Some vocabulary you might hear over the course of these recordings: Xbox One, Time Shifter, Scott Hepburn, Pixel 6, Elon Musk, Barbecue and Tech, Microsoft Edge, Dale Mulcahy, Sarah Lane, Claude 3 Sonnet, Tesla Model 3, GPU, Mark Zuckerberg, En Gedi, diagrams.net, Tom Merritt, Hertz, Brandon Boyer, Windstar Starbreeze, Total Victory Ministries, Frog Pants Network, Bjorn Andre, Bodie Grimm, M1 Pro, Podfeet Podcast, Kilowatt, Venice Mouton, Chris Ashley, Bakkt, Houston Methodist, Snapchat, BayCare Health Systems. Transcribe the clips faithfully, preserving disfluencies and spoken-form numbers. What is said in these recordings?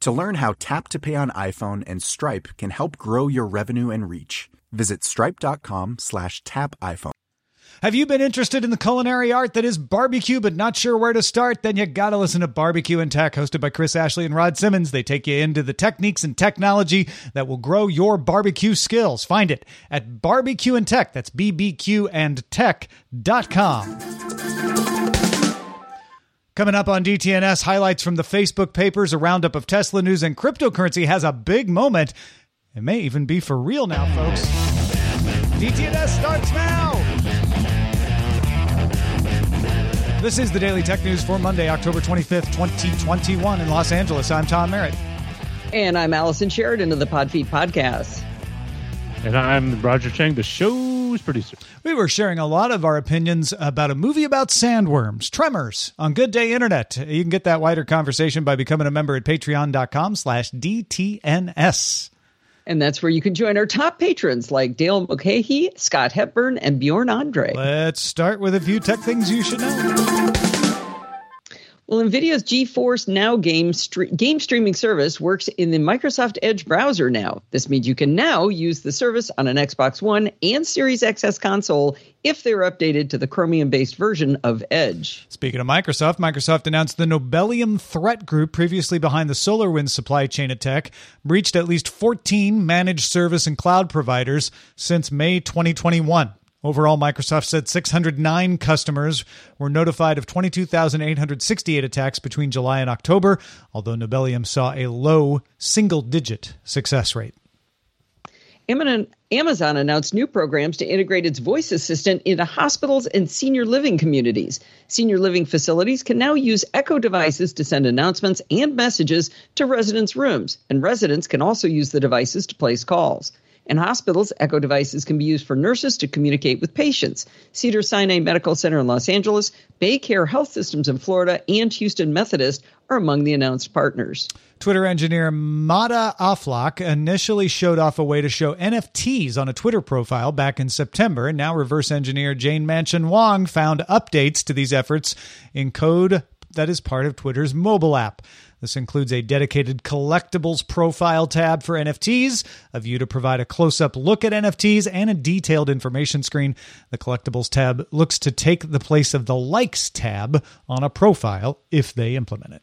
To learn how Tap to Pay on iPhone and Stripe can help grow your revenue and reach, visit stripe.com slash tap iPhone. Have you been interested in the culinary art that is barbecue but not sure where to start? Then you gotta listen to Barbecue and Tech, hosted by Chris Ashley and Rod Simmons. They take you into the techniques and technology that will grow your barbecue skills. Find it at Barbecue and Tech. That's b b q and tech dot com. Coming up on D T N S, highlights from the Facebook papers, a roundup of Tesla news, and cryptocurrency has a big moment. It may even be for real now, folks. D T N S starts now! This is the Daily Tech News for Monday, October twenty-fifth, twenty twenty-one in Los Angeles. I'm Tom Merritt. And I'm Allison Sheridan of the Podfeet Podcast. And I'm Roger Cheng, the show's producer. We were sharing a lot of our opinions about a movie about sandworms, Tremors, on Good Day Internet. You can get that wider conversation by becoming a member at patreon.com slash DTNS. And that's where you can join our top patrons like Dale Mulcahy, Scott Hepburn, and Bjorn Andre. Let's start with a few tech things you should know. Well, NVIDIA's GeForce Now game, stre- game streaming service works in the Microsoft Edge browser now. This means you can now use the service on an Xbox One and Series X S console if they're updated to the Chromium-based version of Edge. Speaking of Microsoft, Microsoft announced the Nobelium threat group, previously behind the SolarWinds supply chain attack, breached at least fourteen managed service and cloud providers since May twenty twenty-one. Overall, Microsoft said six hundred nine customers were notified of twenty-two thousand eight hundred sixty-eight attacks between July and October, although Nobelium saw a low single-digit success rate. Amazon announced new programs to integrate its voice assistant into hospitals and senior living communities. Senior living facilities can now use Echo devices to send announcements and messages to residents' rooms, and residents can also use the devices to place calls. In hospitals, Echo devices can be used for nurses to communicate with patients. Cedars-Sinai Medical Center in Los Angeles, BayCare Health Systems in Florida, and Houston Methodist are among the announced partners. Twitter engineer Mata Aflaq initially showed off a way to show N F Ts on a Twitter profile back in September. Now reverse engineer Jane Manchin Wong found updates to these efforts in code that is part of Twitter's mobile app. This includes a dedicated collectibles profile tab for N F Ts, a view to provide a close-up look at N F Ts, and a detailed information screen. The collectibles tab looks to take the place of the likes tab on a profile if they implement it.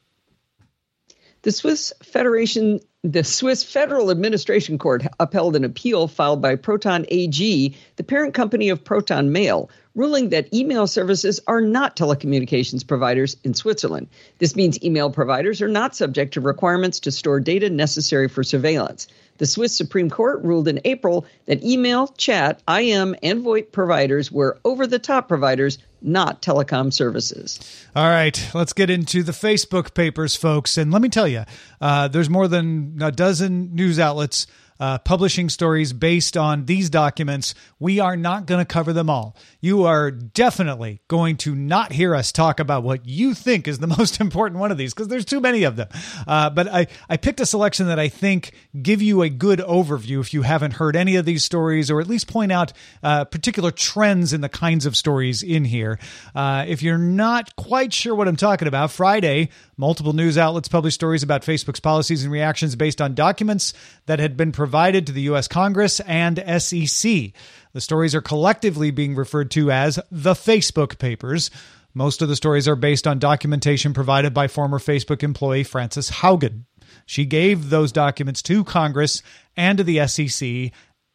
The Swiss Federation... The Swiss Federal Administration Court upheld an appeal filed by Proton A G, the parent company of Proton Mail, ruling that email services are not telecommunications providers in Switzerland. This means email providers are not subject to requirements to store data necessary for surveillance. The Swiss Supreme Court ruled in April that email, chat, I M, and VoIP providers were over-the-top providers, not telecom services. All right, let's get into the Facebook papers, folks. And let me tell you, uh, there's more than a dozen news outlets uh, publishing stories based on these documents. We are not going to cover them all. You are definitely going to not hear us talk about what you think is the most important one of these because there's too many of them. Uh, but I, I picked a selection that I think give you a good overview if you haven't heard any of these stories, or at least point out uh, particular trends in the kinds of stories in here. Uh, if you're not quite sure what I'm talking about, Friday, multiple news outlets published stories about Facebook's policies and reactions based on documents that had been provided to the U S Congress and S E C. The stories are collectively being referred to as the Facebook Papers. Most of the stories are based on documentation provided by former Facebook employee Frances Haugen. She gave those documents to Congress and to the S E C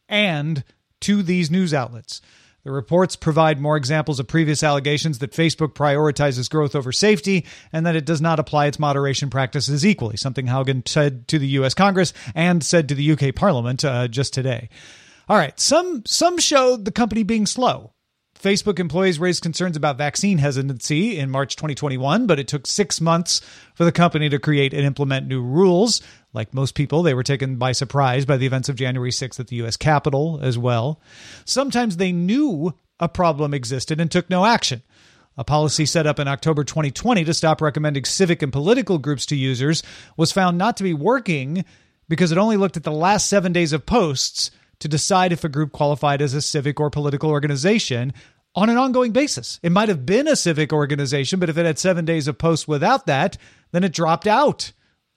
and to these news outlets. The reports provide more examples of previous allegations that Facebook prioritizes growth over safety and that it does not apply its moderation practices equally, something Haugen said to the U S Congress and said to the U K Parliament uh, just today. All right, some some showed the company being slow. Facebook employees raised concerns about vaccine hesitancy in March twenty twenty-one, but it took six months for the company to create and implement new rules. Like most people, they were taken by surprise by the events of January sixth at the U S Capitol as well. Sometimes they knew a problem existed and took no action. A policy set up in October twenty twenty to stop recommending civic and political groups to users was found not to be working because it only looked at the last seven days of posts to decide if a group qualified as a civic or political organization on an ongoing basis. It might have been a civic organization, but if it had seven days of posts without that, then it dropped out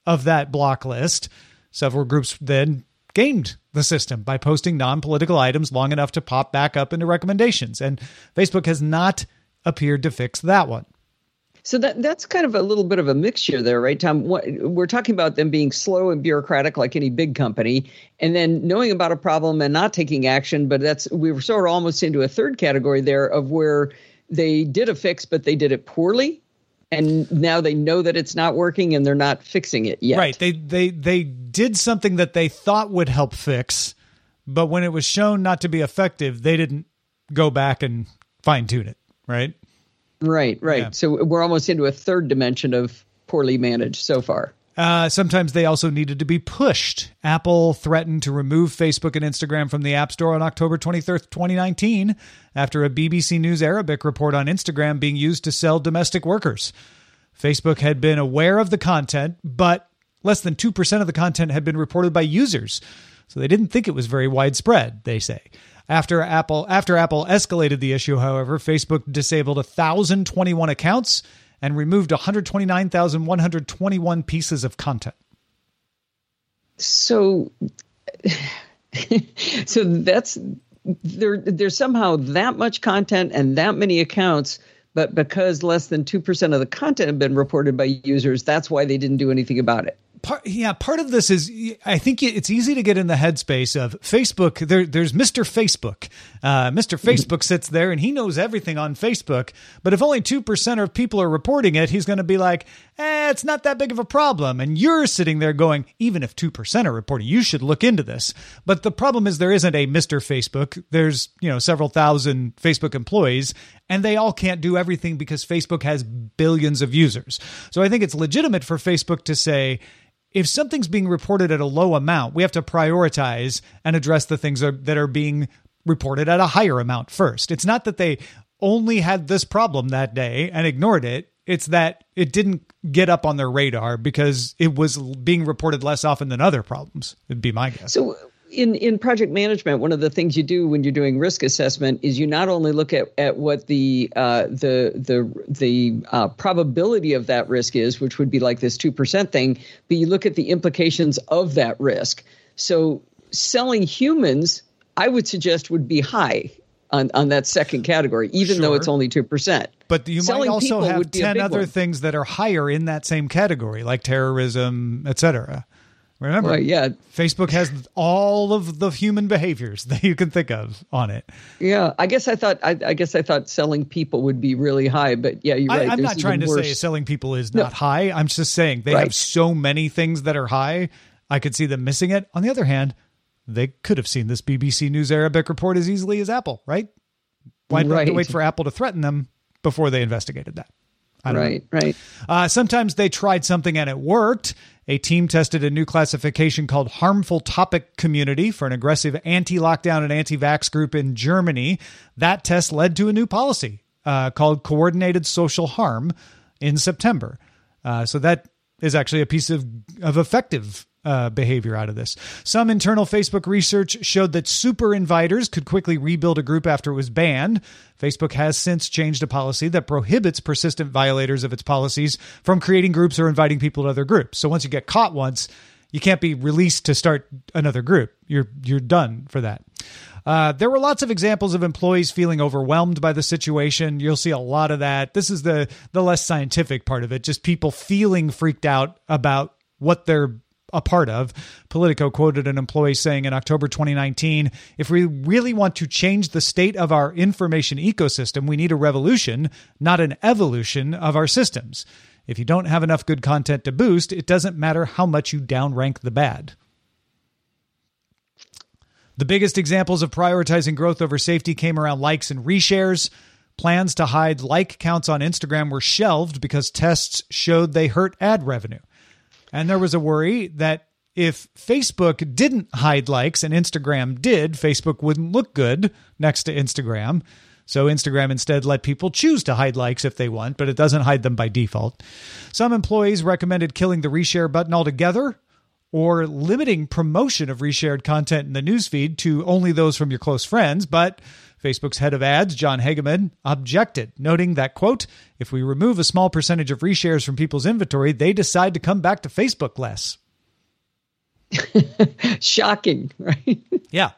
of that block list. Several groups then gamed the system by posting non-political items long enough to pop back up into recommendations. And Facebook has not appeared to fix that one. So that that's kind of a little bit of a mixture there, right, Tom? What, we're talking about them being slow and bureaucratic like any big company, and then knowing about a problem and not taking action. But that's we were sort of almost into a third category there of where they did a fix, but they did it poorly. And now they know that it's not working and they're not fixing it yet. Right. They they they did something that they thought would help fix, but when it was shown not to be effective, they didn't go back and fine tune it. Right. Right, right. Yeah. So we're almost into a third dimension of poorly managed so far. Uh, sometimes they also needed to be pushed. Apple threatened to remove Facebook and Instagram from the App Store on October twenty-third, twenty nineteen, after a B B C News Arabic report on Instagram being used to sell domestic workers. Facebook had been aware of the content, but less than two percent of the content had been reported by users. So they didn't think it was very widespread, they say. After Apple after Apple escalated the issue, however, Facebook disabled one thousand twenty-one accounts and removed one hundred twenty-nine thousand one hundred twenty-one pieces of content. So, so that's there. There's somehow that much content and that many accounts, but because less than two percent of the content had been reported by users, that's why they didn't do anything about it. Part, yeah, part of this is I think it's easy to get in the headspace of Facebook. There, there's Mister Facebook. Uh, Mister Facebook sits there and he knows everything on Facebook. But if only two percent of people are reporting it, he's going to be like, eh, it's not that big of a problem. And you're sitting there going, even if two percent are reporting, you should look into this. But the problem is there isn't a Mister Facebook. There's, you know, several thousand Facebook employees and they all can't do everything because Facebook has billions of users. So I think it's legitimate for Facebook to say, if something's being reported at a low amount, we have to prioritize and address the things are, that are being reported at a higher amount first. It's not that they only had this problem that day and ignored it. It's that it didn't get up on their radar because it was being reported less often than other problems, would be my guess. So in, in project management, one of the things you do when you're doing risk assessment is you not only look at, at what the uh, the the the uh, probability of that risk is, which would be like this two percent thing, but you look at the implications of that risk. So selling humans, I would suggest, would be high on, on that second category, even sure. though it's only two percent. But you selling might also have ten other one. things that are higher in that same category, like terrorism, et cetera. Remember, well, yeah. Facebook has all of the human behaviors that you can think of on it. Yeah, I guess I thought I, I guess I thought selling people would be really high, but yeah, you're I, right. I'm There's not trying to worse. say selling people is not no. high. I'm just saying they right. have so many things that are high. I could see them missing it. On the other hand, they could have seen this B B C News Arabic report as easily as Apple, right? Why did right. they wait for Apple to threaten them before they investigated that? I don't right, know. right. Uh, sometimes they tried something and it worked. A team tested a new classification called Harmful Topic Community for an aggressive anti-lockdown and anti-vax group in Germany. That test led to a new policy uh, called Coordinated Social Harm in September. Uh, so that is actually a piece of, of effective Uh, behavior out of this. Some internal Facebook research showed that super inviters could quickly rebuild a group after it was banned. Facebook has since changed a policy that prohibits persistent violators of its policies from creating groups or inviting people to other groups. So once you get caught once, you can't be released to start another group. You're you're done for that. Uh, there were lots of examples of employees feeling overwhelmed by the situation. You'll see a lot of that. This is the the less scientific part of it, just people feeling freaked out about what they're a part of. Politico quoted an employee saying in October twenty nineteen, if we really want to change the state of our information ecosystem, we need a revolution, not an evolution of our systems. If you don't have enough good content to boost, it doesn't matter how much you downrank the bad. The biggest examples of prioritizing growth over safety came around likes and reshares. Plans to hide like counts on Instagram were shelved because tests showed they hurt ad revenue. And there was a worry that if Facebook didn't hide likes and Instagram did, Facebook wouldn't look good next to Instagram. So Instagram instead let people choose to hide likes if they want, but it doesn't hide them by default. Some employees recommended killing the reshare button altogether or limiting promotion of reshared content in the newsfeed to only those from your close friends. But Facebook's head of ads, John Hageman, objected, noting that, quote, if we remove a small percentage of reshares from people's inventory, they decide to come back to Facebook less. Shocking, right? Yeah.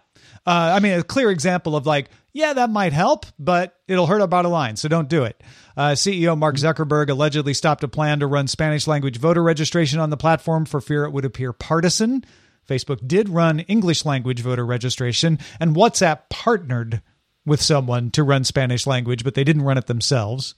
Uh, I mean, a clear example of like, yeah, that might help, but it'll hurt our bottom line, so don't do it. Uh, C E O Mark Zuckerberg allegedly stopped a plan to run Spanish-language voter registration on the platform for fear it would appear partisan. Facebook did run English-language voter registration, and WhatsApp partnered with someone to run Spanish language, but they didn't run it themselves.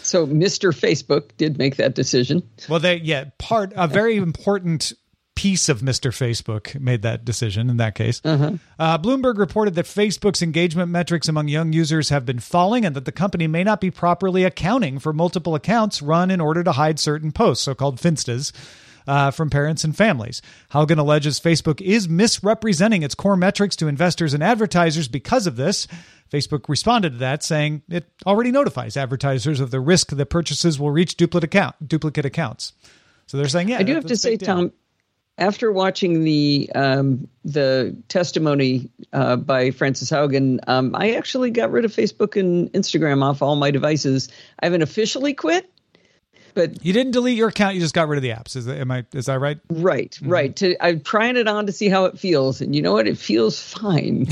So Mister Facebook did make that decision. Well, they, yeah, part, a very important piece of Mister Facebook made that decision in that case. Uh-huh. Uh, Bloomberg reported that Facebook's engagement metrics among young users have been falling and that the company may not be properly accounting for multiple accounts run in order to hide certain posts, so-called finstas, Uh, from parents and families. Haugen alleges Facebook is misrepresenting its core metrics to investors and advertisers because of this. Facebook responded to that, saying it already notifies advertisers of the risk that purchases will reach duplicate account duplicate accounts. So they're saying, yeah. I do have to say, Tom, after watching the um, the testimony uh, by Frances Haugen, um, I actually got rid of Facebook and Instagram off all my devices. I haven't officially quit. But you didn't delete your account. You just got rid of the apps. Is that, am I, is that right? Right, mm-hmm. right. To, I'm trying it on to see how it feels. And you know what? It feels fine.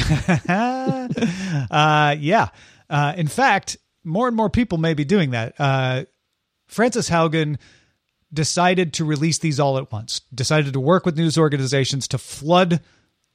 uh, yeah. Uh, in fact, more and more people may be doing that. Uh, Frances Haugen decided to release these all at once, decided to work with news organizations to flood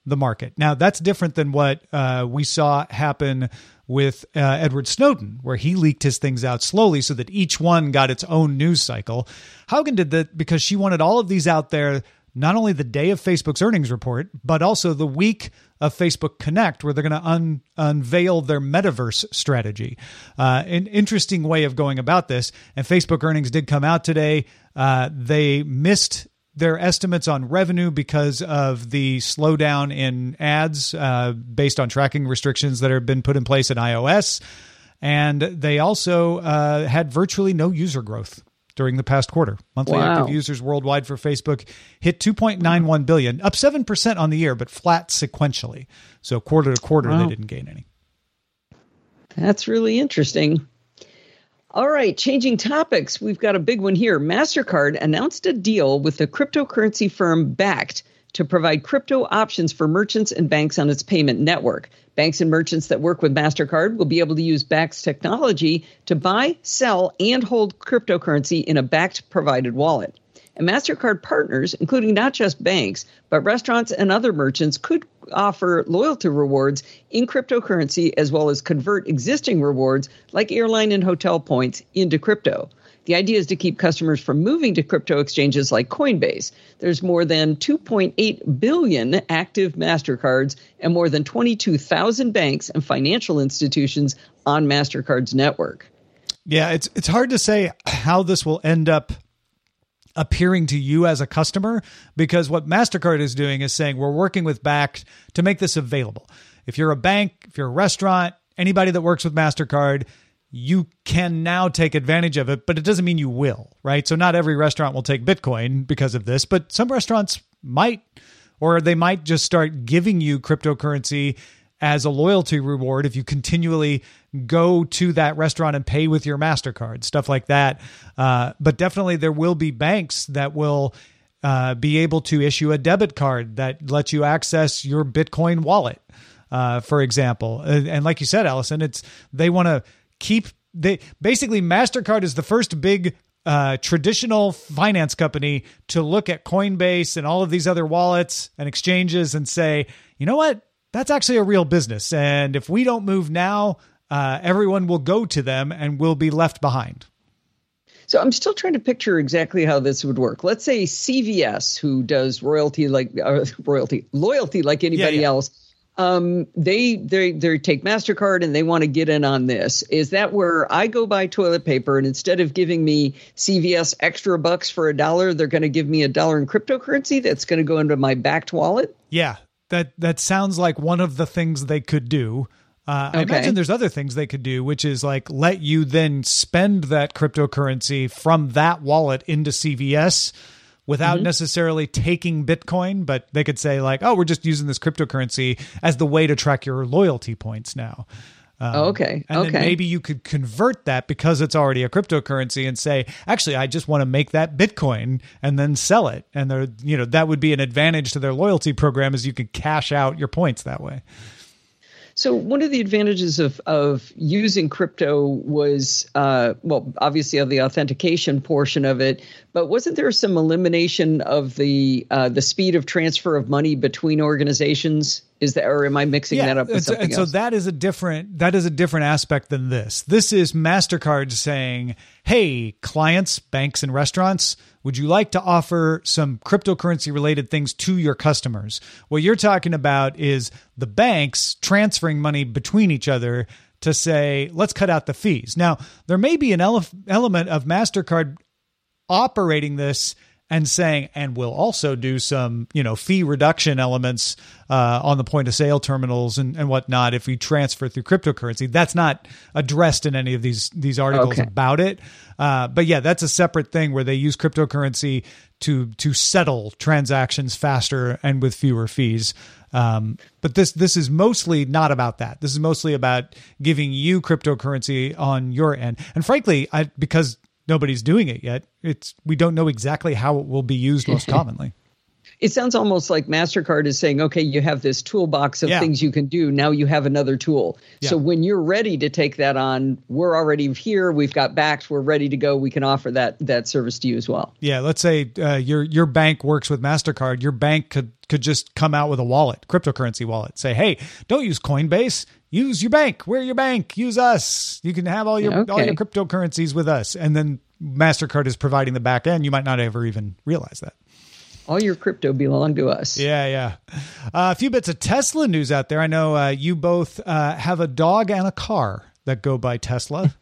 the market. Now, that's different than what uh, we saw happen with uh, Edward Snowden, where he leaked his things out slowly so that each one got its own news cycle. Haugen did that because she wanted all of these out there, not only the day of Facebook's earnings report, but also the week of Facebook Connect, where they're going to un- unveil their metaverse strategy. Uh, an interesting way of going about this. And Facebook earnings did come out today. Uh, they missed their estimates on revenue because of the slowdown in ads uh, based on tracking restrictions that have been put in place in iOS. And they also uh, had virtually no user growth during the past quarter. Monthly wow. active users worldwide for Facebook hit two point nine one billion, up seven percent on the year, but flat sequentially. So quarter to quarter, wow. they didn't gain any. That's really interesting. All right, changing topics. We've got a big one here. MasterCard announced a deal with the cryptocurrency firm Bakkt to provide crypto options for merchants and banks on its payment network. Banks and merchants that work with MasterCard will be able to use Bakkt's technology to buy, sell, and hold cryptocurrency in a Bakkt-provided wallet. And MasterCard partners, including not just banks, but restaurants and other merchants, could offer loyalty rewards in cryptocurrency as well as convert existing rewards like airline and hotel points into crypto. The idea is to keep customers from moving to crypto exchanges like Coinbase. There's more than two point eight billion active MasterCards and more than twenty-two thousand banks and financial institutions on MasterCard's network. Yeah, it's it's hard to say how this will end up appearing to you as a customer, because what MasterCard is doing is saying we're working with Bakkt to make this available. If you're a bank, if you're a restaurant, anybody that works with MasterCard, you can now take advantage of it, but it doesn't mean you will, right? So not every restaurant will take Bitcoin because of this, but some restaurants might, or they might just start giving you cryptocurrency as a loyalty reward if you continually go to that restaurant and pay with your MasterCard, stuff like that. Uh, but definitely there will be banks that will uh, be able to issue a debit card that lets you access your Bitcoin wallet, uh, for example. And, and like you said, Allison, it's they want to keep they basically MasterCard is the first big uh, traditional finance company to look at Coinbase and all of these other wallets and exchanges and say, you know what? That's actually a real business. And if we don't move now, uh, everyone will go to them and we'll be left behind. So I'm still trying to picture exactly how this would work. Let's say C V S, who does royalty like uh, royalty loyalty like anybody yeah, yeah. else, um, they they they take MasterCard and they want to get in on this. Is that where I go buy toilet paper and instead of giving me C V S extra bucks for a dollar, they're going to give me a dollar in cryptocurrency that's going to go into my Bakkt wallet? Yeah. That that sounds like one of the things they could do. Uh, okay. I imagine there's other things they could do, which is like let you then spend that cryptocurrency from that wallet into C V S without mm-hmm. necessarily taking Bitcoin. But they could say like, oh, we're just using this cryptocurrency as the way to track your loyalty points now. Um, oh, okay. And okay. then maybe you could convert that because it's already a cryptocurrency and say, actually, I just want to make that Bitcoin and then sell it. And they're, you know, that would be an advantage to their loyalty program is you could cash out your points that way. So one of the advantages of, of using crypto was, uh, well, obviously of the authentication portion of it, but wasn't there some elimination of the uh, the speed of transfer of money between organizations? Is that, or am I mixing yeah, that up with something and so else? So that is a different that is a different aspect than this. This is MasterCard saying, hey, clients, banks, and restaurants, would you like to offer some cryptocurrency-related things to your customers? What you're talking about is the banks transferring money between each other to say, let's cut out the fees. Now, there may be an ele- element of MasterCard operating this and saying, and we'll also do some, you know, fee reduction elements uh, on the point of sale terminals and, and whatnot if we transfer through cryptocurrency. That's not addressed in any of these these articles okay. about it. Uh, but yeah, that's a separate thing where they use cryptocurrency to to settle transactions faster and with fewer fees. Um, but this this is mostly not about that. This is mostly about giving you cryptocurrency on your end. And frankly, I because. Nobody's doing it yet. It's we don't know exactly how it will be used most commonly. It sounds almost like MasterCard is saying, okay, you have this toolbox of yeah. things you can do. Now you have another tool. Yeah. So when you're ready to take that on, we're already here. We've got Bakkt. We're ready to go. We can offer that that service to you as well. Yeah. Let's say uh, your your bank works with MasterCard. Your bank could could just come out with a wallet, cryptocurrency wallet. Say, hey, don't use Coinbase. Use your bank. We're your bank. Use us. You can have all your okay. all your cryptocurrencies with us. And then MasterCard is providing the back end. You might not ever even realize that. All your crypto belong to us. Yeah, yeah. Uh, a few bits of Tesla news out there. I know uh, you both uh, have a dog and a car that go by Tesla.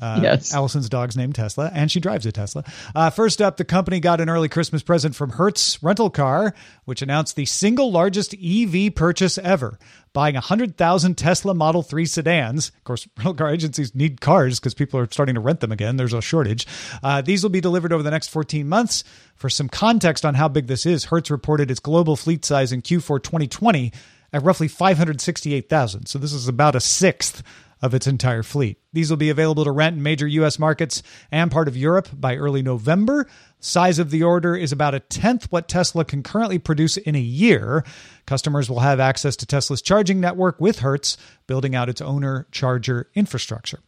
Uh, yes. Allison's dog's named Tesla, and she drives a Tesla. Uh, first up, the company got an early Christmas present from Hertz Rental Car, which announced the single largest E V purchase ever, buying one hundred thousand Tesla Model three sedans. Of course, rental car agencies need cars because people are starting to rent them again. There's a shortage. Uh, these will be delivered over the next fourteen months. For some context on how big this is, Hertz reported its global fleet size in Q four twenty twenty at roughly five hundred sixty-eight thousand. So this is about a sixth of its entire fleet. These will be available to rent in major U S markets and part of Europe by early November. Size of the order is about a tenth what Tesla can currently produce in a year. Customers will have access to Tesla's charging network with Hertz, building out its owner charger infrastructure.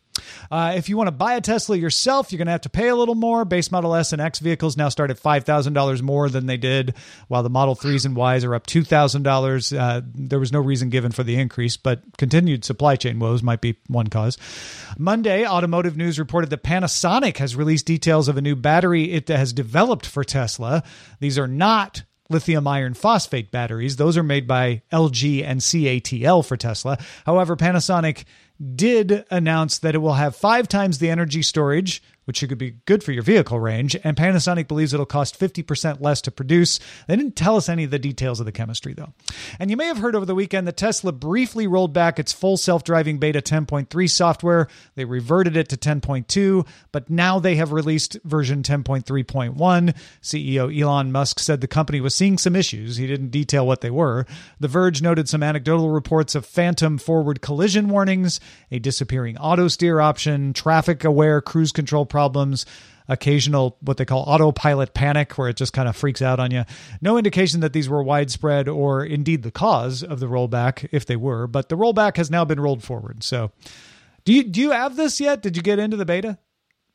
Uh, if you want to buy a Tesla yourself, you're going to have to pay a little more. Base Model S and X vehicles now start at five thousand dollars more than they did, while the Model threes and Ys are up two thousand dollars. Uh, there was no reason given for the increase, but continued supply chain woes might be one cause. Monday, Automotive News reported that Panasonic has released details of a new battery it has developed for Tesla. These are not lithium iron phosphate batteries. Those are made by L G and C A T L for Tesla. However, Panasonic did announce that it will have five times the energy storage which could be good for your vehicle range, and Panasonic believes it'll cost fifty percent less to produce. They didn't tell us any of the details of the chemistry, though. And you may have heard over the weekend that Tesla briefly rolled back its full self-driving beta ten point three software. They reverted it to ten point two, but now they have released version ten point three point one. C E O Elon Musk said the company was seeing some issues. He didn't detail what they were. The Verge noted some anecdotal reports of phantom forward collision warnings, a disappearing auto steer option, traffic-aware cruise control problems, occasional what they call autopilot panic, where it just kind of freaks out on you. No indication that these were widespread or indeed the cause of the rollback, if they were, but the rollback has now been rolled forward. So do you do you have this yet? Did you get into the beta?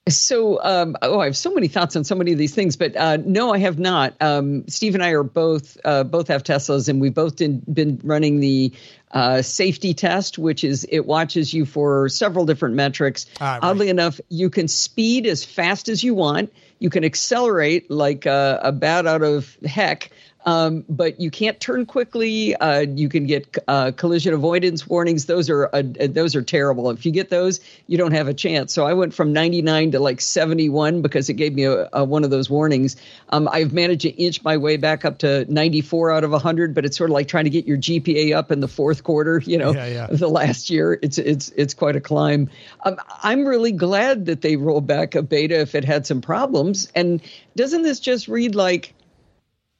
So, um, oh, I have so many thoughts on so many of these things, but uh, no, I have not. Um, Steve and I are both uh, both have Teslas, and we've both been, been running the uh, safety test, which is it watches you for several different metrics. Ah, right. Oddly enough, you can speed as fast as you want. You can accelerate like a, a bat out of heck. Um, but you can't turn quickly. Uh, you can get uh, collision avoidance warnings. Those are uh, those are terrible. If you get those, you don't have a chance. So I went from ninety-nine to like seventy-one because it gave me a, a, one of those warnings. Um, I've managed to inch my way back up to ninety-four out of one hundred, but it's sort of like trying to get your G P A up in the fourth quarter, you know, yeah, yeah. the last year. It's it's it's quite a climb. Um, I'm really glad that they rolled back a beta if it had some problems. And doesn't this just read like,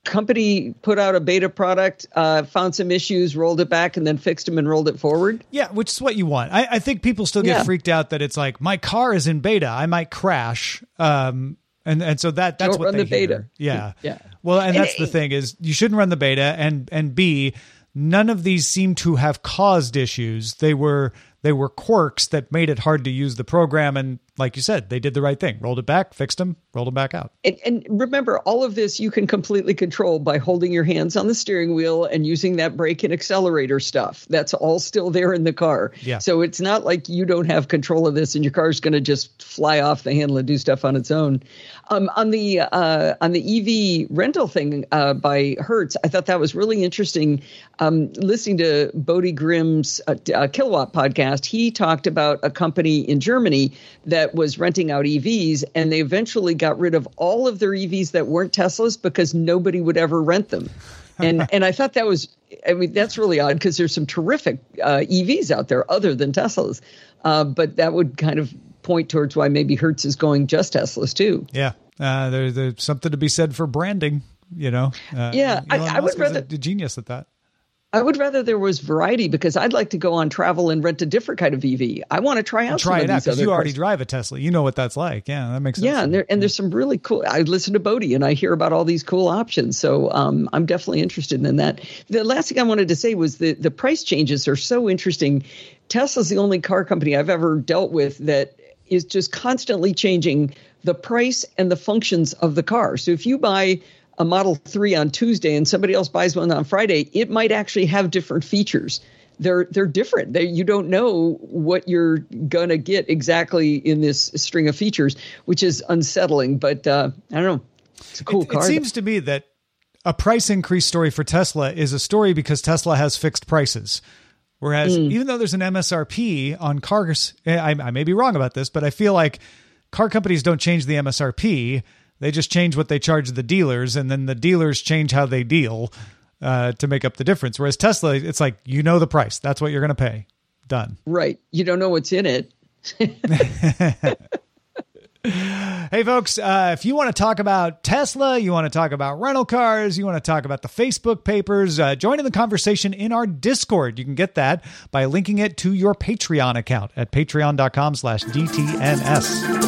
company put out a beta product, uh, found some issues, rolled it back, and then fixed them and rolled it forward? Yeah, which is what you want. I, I think people still get yeah. freaked out that it's like, my car is in beta, I might crash. Um, and, and so that that's Don't what run they the hear. Beta. Yeah. yeah. Well, and, and that's it, the thing is you shouldn't run the beta. And, and B, none of these seem to have caused issues. They were they were quirks that made it hard to use the program. And like you said, they did the right thing. Rolled it back, fixed them, rolled them back out. And, and remember, all of this you can completely control by holding your hands on the steering wheel and using that brake and accelerator stuff. That's all still there in the car. Yeah. So it's not like you don't have control of this and your car's going to just fly off the handle and do stuff on its own. Um, on the uh, on the E V rental thing uh, by Hertz, I thought that was really interesting. Um, listening to Bodie Grimm's uh, uh, Kilowatt podcast, he talked about a company in Germany that was renting out E Vs, and they eventually got rid of all of their E Vs that weren't Teslas because nobody would ever rent them. And and I thought that was, I mean, that's really odd because there's some terrific uh, E Vs out there other than Teslas. Uh, but that would kind of point towards why maybe Hertz is going just Teslas too. Yeah. Uh, there, there's something to be said for branding, you know? Uh, yeah. I, I would rather a genius at that. I would rather there was variety because I'd like to go on travel and rent a different kind of E V. I want to try out try some of it these out, other you already cars. Drive a Tesla. You know what that's like. Yeah, that makes sense. Yeah, and, there, and there's some really cool – I listen to Bodie and I hear about all these cool options. So um, I'm definitely interested in that. The last thing I wanted to say was that the price changes are so interesting. Tesla's the only car company I've ever dealt with that is just constantly changing the price and the functions of the car. So if you buy – a Model three on Tuesday and somebody else buys one on Friday, it might actually have different features. They're they're different. They, you don't know what you're going to get exactly in this string of features, which is unsettling. But uh, I don't know. It's a cool it, car. It seems to me that a price increase story for Tesla is a story because Tesla has fixed prices. Whereas mm. even though there's an M S R P on cars, I, I may be wrong about this, but I feel like car companies don't change the M S R P. They just change what they charge the dealers, and then the dealers change how they deal uh, to make up the difference. Whereas Tesla, it's like, you know the price. That's what you're going to pay. Done. Right. You don't know what's in it. Hey, folks, uh, if you want to talk about Tesla, you want to talk about rental cars, you want to talk about the Facebook papers, uh, join in the conversation in our Discord. You can get that by linking it to your Patreon account at patreon.com slash DTNS.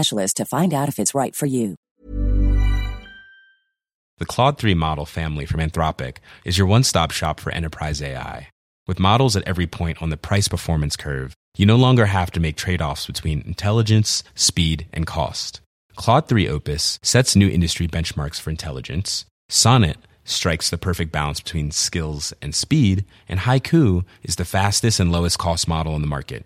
Specialist to find out if it's right for you. The Claude three model family from Anthropic is your one-stop shop for enterprise A I. With models at every point on the price-performance curve, you no longer have to make trade-offs between intelligence, speed, and cost. Claude three Opus sets new industry benchmarks for intelligence, Sonnet strikes the perfect balance between skills and speed, and Haiku is the fastest and lowest-cost model in the market,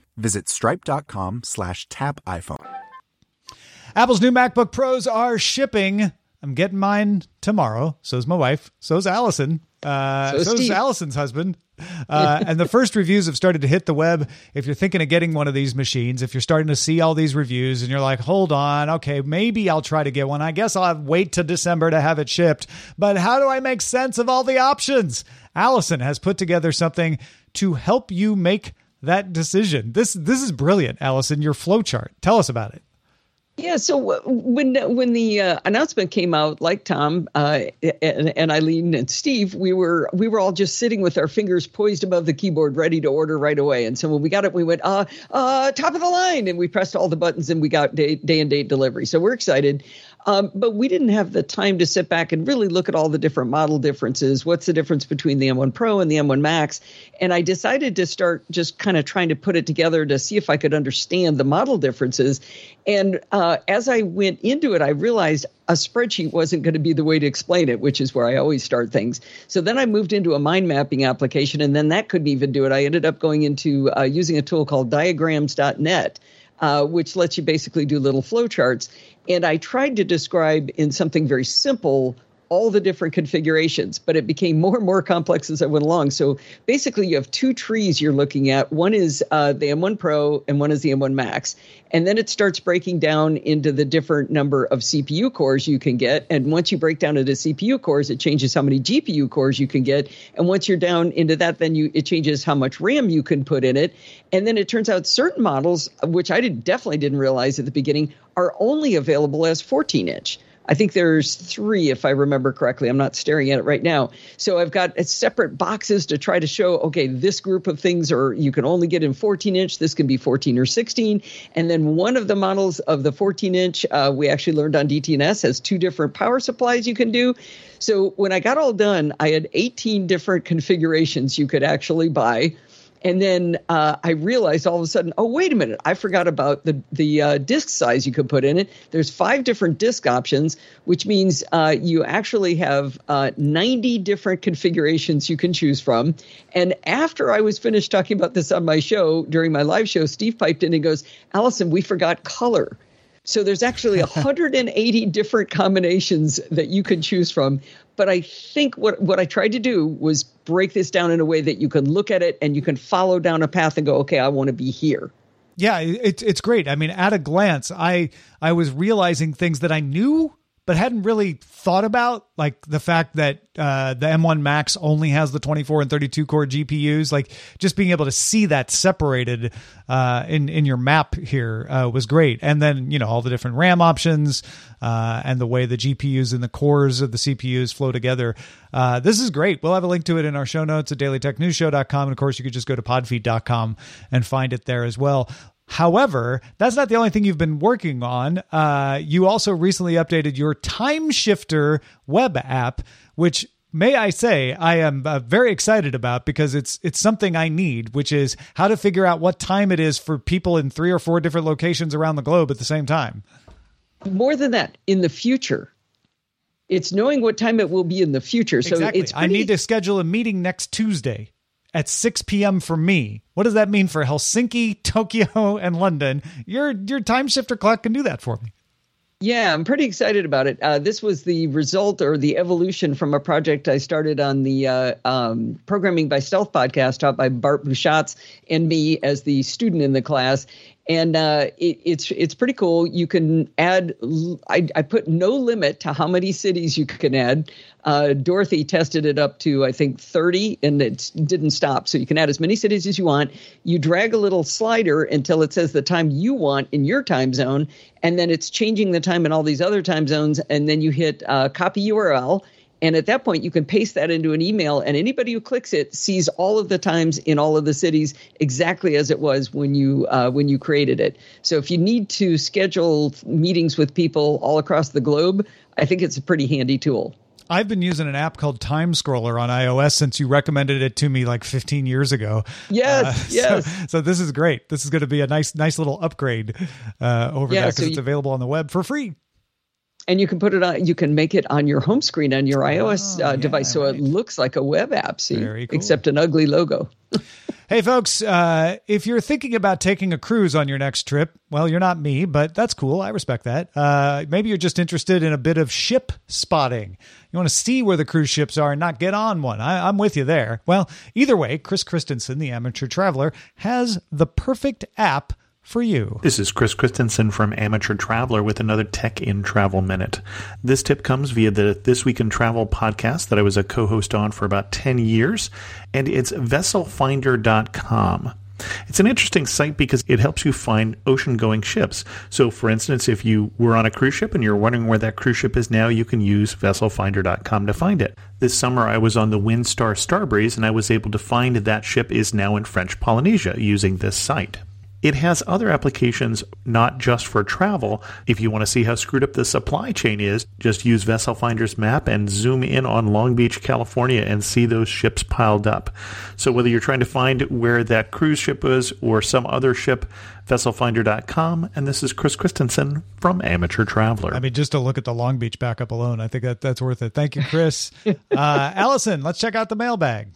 visit stripe.com slash tap iPhone. Apple's new MacBook Pros are shipping. I'm getting mine tomorrow. So's my wife. So's Allison. Uh, so so's Allison's husband. Uh, and the first reviews have started to hit the web. If you're thinking of getting one of these machines, if you're starting to see all these reviews and you're like, hold on, okay, maybe I'll try to get one. I guess I'll have wait till December to have it shipped. But how do I make sense of all the options? Allison has put together something to help you make that decision. This this is brilliant, Allison, your flowchart. Tell us about it. Yeah, so when when the uh, announcement came out, like Tom uh, and, and Eileen and Steve, we were we were all just sitting with our fingers poised above the keyboard, ready to order right away. And so when we got it, we went uh, uh, top of the line, and we pressed all the buttons, and we got day day and date delivery. So we're excited. Um, but we didn't have the time to sit back and really look at all the different model differences. What's the difference between the M one Pro and the M one Max? And I decided to start just kind of trying to put it together to see if I could understand the model differences. And uh, as I went into it, I realized a spreadsheet wasn't going to be the way to explain it, which is where I always start things. So then I moved into a mind mapping application, and then that couldn't even do it. I ended up going into uh, using a tool called diagrams dot net. Uh, which lets you basically do little flowcharts. And I tried to describe in something very simple all the different configurations, but it became more and more complex as I went along. So basically you have two trees you're looking at. One is uh, the M one Pro and one is the M one Max. And then it starts breaking down into the different number of C P U cores you can get. And once you break down into C P U cores, it changes how many G P U cores you can get. And once you're down into that, then you it changes how much RAM you can put in it. And then it turns out certain models, which I did, definitely didn't realize at the beginning, are only available as fourteen inch. I think there's three, if I remember correctly. I'm not staring at it right now. So I've got separate boxes to try to show, okay, this group of things are you can only get in fourteen inch. This can be fourteen or sixteen. And then one of the models of the fourteen inch, uh, we actually learned on D T N S, has two different power supplies you can do. So when I got all done, I had eighteen different configurations you could actually buy. And then uh, I realized all of a sudden, oh, wait a minute, I forgot about the, the uh, disk size you could put in it. There's five different disk options, which means uh, you actually have uh, ninety different configurations you can choose from. And after I was finished talking about this on my show, during my live show, Steve piped in and goes, Allison, we forgot color. So there's actually one hundred eighty different combinations that you could choose from. But I think what, what I tried to do was break this down in a way that you can look at it and you can follow down a path and go, okay, I want to be here. Yeah, it, it's great. I mean, at a glance, I I was realizing things that I knew but hadn't really thought about, like, the fact that uh, the M one Max only has the twenty-four and thirty-two core G P Us. Like, just being able to see that separated uh, in, in your map here uh, was great. And then, you know, all the different RAM options uh, and the way the G P Us and the cores of the C P Us flow together. Uh, this is great. We'll have a link to it in our show notes at daily tech news show dot com. And of course, you could just go to podfeet dot com and find it there as well. However, that's not the only thing you've been working on. Uh, you also recently updated your Time Shifter web app, which, may I say, I am uh, very excited about, because it's it's something I need, which is how to figure out what time it is for people in three or four different locations around the globe at the same time. More than that, in the future, it's knowing what time it will be in the future. Exactly. So it's pretty- I need to schedule a meeting next Tuesday at six p.m. for me. What does that mean for Helsinki, Tokyo, and London? Your your Time Shifter clock can do that for me. Yeah, I'm pretty excited about it. Uh, this was the result or the evolution from a project I started on the uh, um, Programming by Stealth podcast, taught by Bart Bouchatz and me as the student in the class. And uh, it, it's it's pretty cool. You can add I, – I put no limit to how many cities you can add. Uh, Dorothy tested it up to, I think, thirty, and it didn't stop. So you can add as many cities as you want. You drag a little slider until it says the time you want in your time zone, and then it's changing the time in all these other time zones, and then you hit uh, copy U R L. And at that point, you can paste that into an email, and anybody who clicks it sees all of the times in all of the cities exactly as it was when you uh, when you created it. So if you need to schedule meetings with people all across the globe, I think it's a pretty handy tool. I've been using an app called Time Scroller on iOS since you recommended it to me like fifteen years ago. Yes, uh, yes. So, so this is great. This is going to be a nice, nice little upgrade uh, over yeah, that, because so it's you- available on the web for free. And you can put it on, you can make it on your home screen on your iOS oh, uh, yeah, device. So right. It looks like a web app, see, Very cool. except an ugly logo. Hey, folks, uh, if you're thinking about taking a cruise on your next trip, well, you're not me, but that's cool. I respect that. Uh, maybe you're just interested in a bit of ship spotting. You want to see where the cruise ships are and not get on one. I, I'm with you there. Well, either way, Chris Christensen, the amateur traveler, has the perfect app for you. This is Chris Christensen from Amateur Traveler with another Tech in Travel Minute. This tip comes via the This Week in Travel podcast that I was a co-host on for about ten years, and it's vessel finder dot com. It's an interesting site because it helps you find ocean-going ships. So, for instance, if you were on a cruise ship and you're wondering where that cruise ship is now, you can use vessel finder dot com to find it. This summer, I was on the Windstar Starbreeze, and I was able to find that ship is now in French Polynesia using this site. It has other applications, not just for travel. If you want to see how screwed up the supply chain is, just use Vessel Finder's map and zoom in on Long Beach, California, and see those ships piled up. So whether you're trying to find where that cruise ship is or some other ship, vessel finder dot com, and this is Chris Christensen from Amateur Traveler. I mean, just to look at the Long Beach backup alone, I think that that's worth it. Thank you, Chris. uh, Allison, let's check out the mailbag.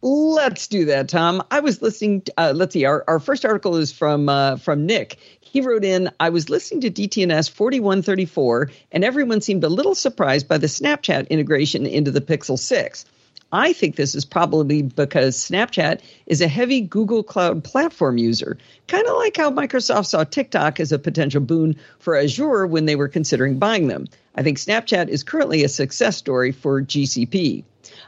Let's do that, Tom. I was listening to, uh, let's see, our, our first article is from uh, from Nick. He wrote in, I was listening to D T N S forty-one thirty-four, and everyone seemed a little surprised by the Snapchat integration into the Pixel six. I think this is probably because Snapchat is a heavy Google Cloud Platform user, kind of like how Microsoft saw TikTok as a potential boon for Azure when they were considering buying them. I think Snapchat is currently a success story for G C P.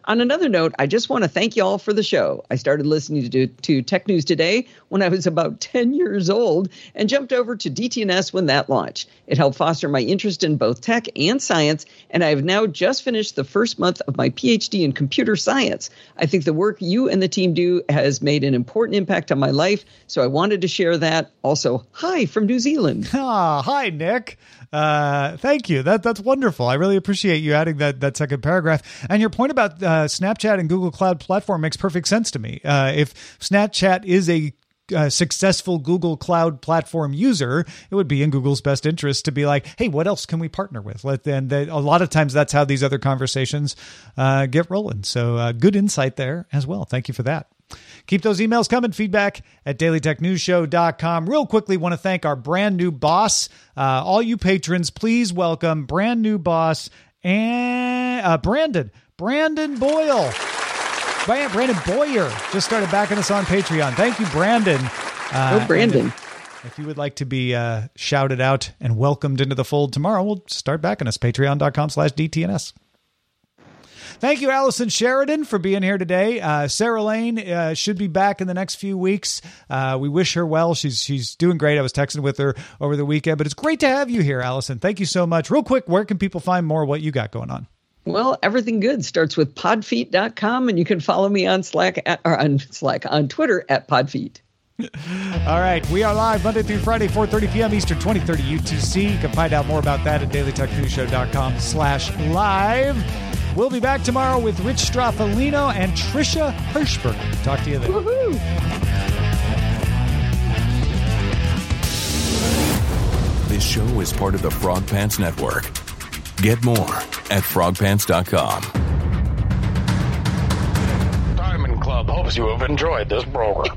On another note, I just want to thank you all for the show. I started listening to, to Tech News Today when I was about ten years old and jumped over to D T N S when that launched. It helped foster my interest in both tech and science, and I have now just finished the first month of my P H D in computer science. I think the work you and the team do has made an important impact on my life, so I wanted to share that. Also, hi from New Zealand. Ah, hi, Nick. Uh, thank you. That That's wonderful. I really appreciate you adding that, that second paragraph. And your point about uh, Snapchat and Google Cloud Platform makes perfect sense to me. Uh, if Snapchat is a uh, successful Google Cloud Platform user, it would be in Google's best interest to be like, hey, what else can we partner with? Let, and they, a lot of times that's how these other conversations uh, get rolling. So uh, good insight there as well. Thank you for that. Keep those emails coming. Feedback at daily tech news show dot com. Real quickly, want to thank our brand new boss. Uh, all you patrons, please welcome brand new boss and uh, Brandon. Brandon Boyle. Brandon Boyer just started backing us on Patreon. Thank you, Brandon. Uh, oh, Brandon. If you would like to be uh, shouted out and welcomed into the fold tomorrow, we'll start backing us. Patreon dot com slash D T N S. Thank you, Allison Sheridan, for being here today. Uh, Sarah Lane uh, should be back in the next few weeks. Uh, we wish her well. She's she's doing great. I was texting with her over the weekend, but it's great to have you here, Allison. Thank you so much. Real quick, where can people find more of what you got going on? Well, everything good starts with podfeet dot com, and you can follow me on Slack at, or on Slack on Twitter at podfeet. All right. We are live Monday through Friday, four thirty p.m. Eastern, twenty thirty U T C. You can find out more about that at daily tech news show dot com slash live. We'll be back tomorrow with Rich Straffolino and Trisha Hirschberger. Talk to you then. Woohoo! This show is part of the Frog Pants Network. Get more at frog pants dot com. Diamond Club hopes you have enjoyed this program.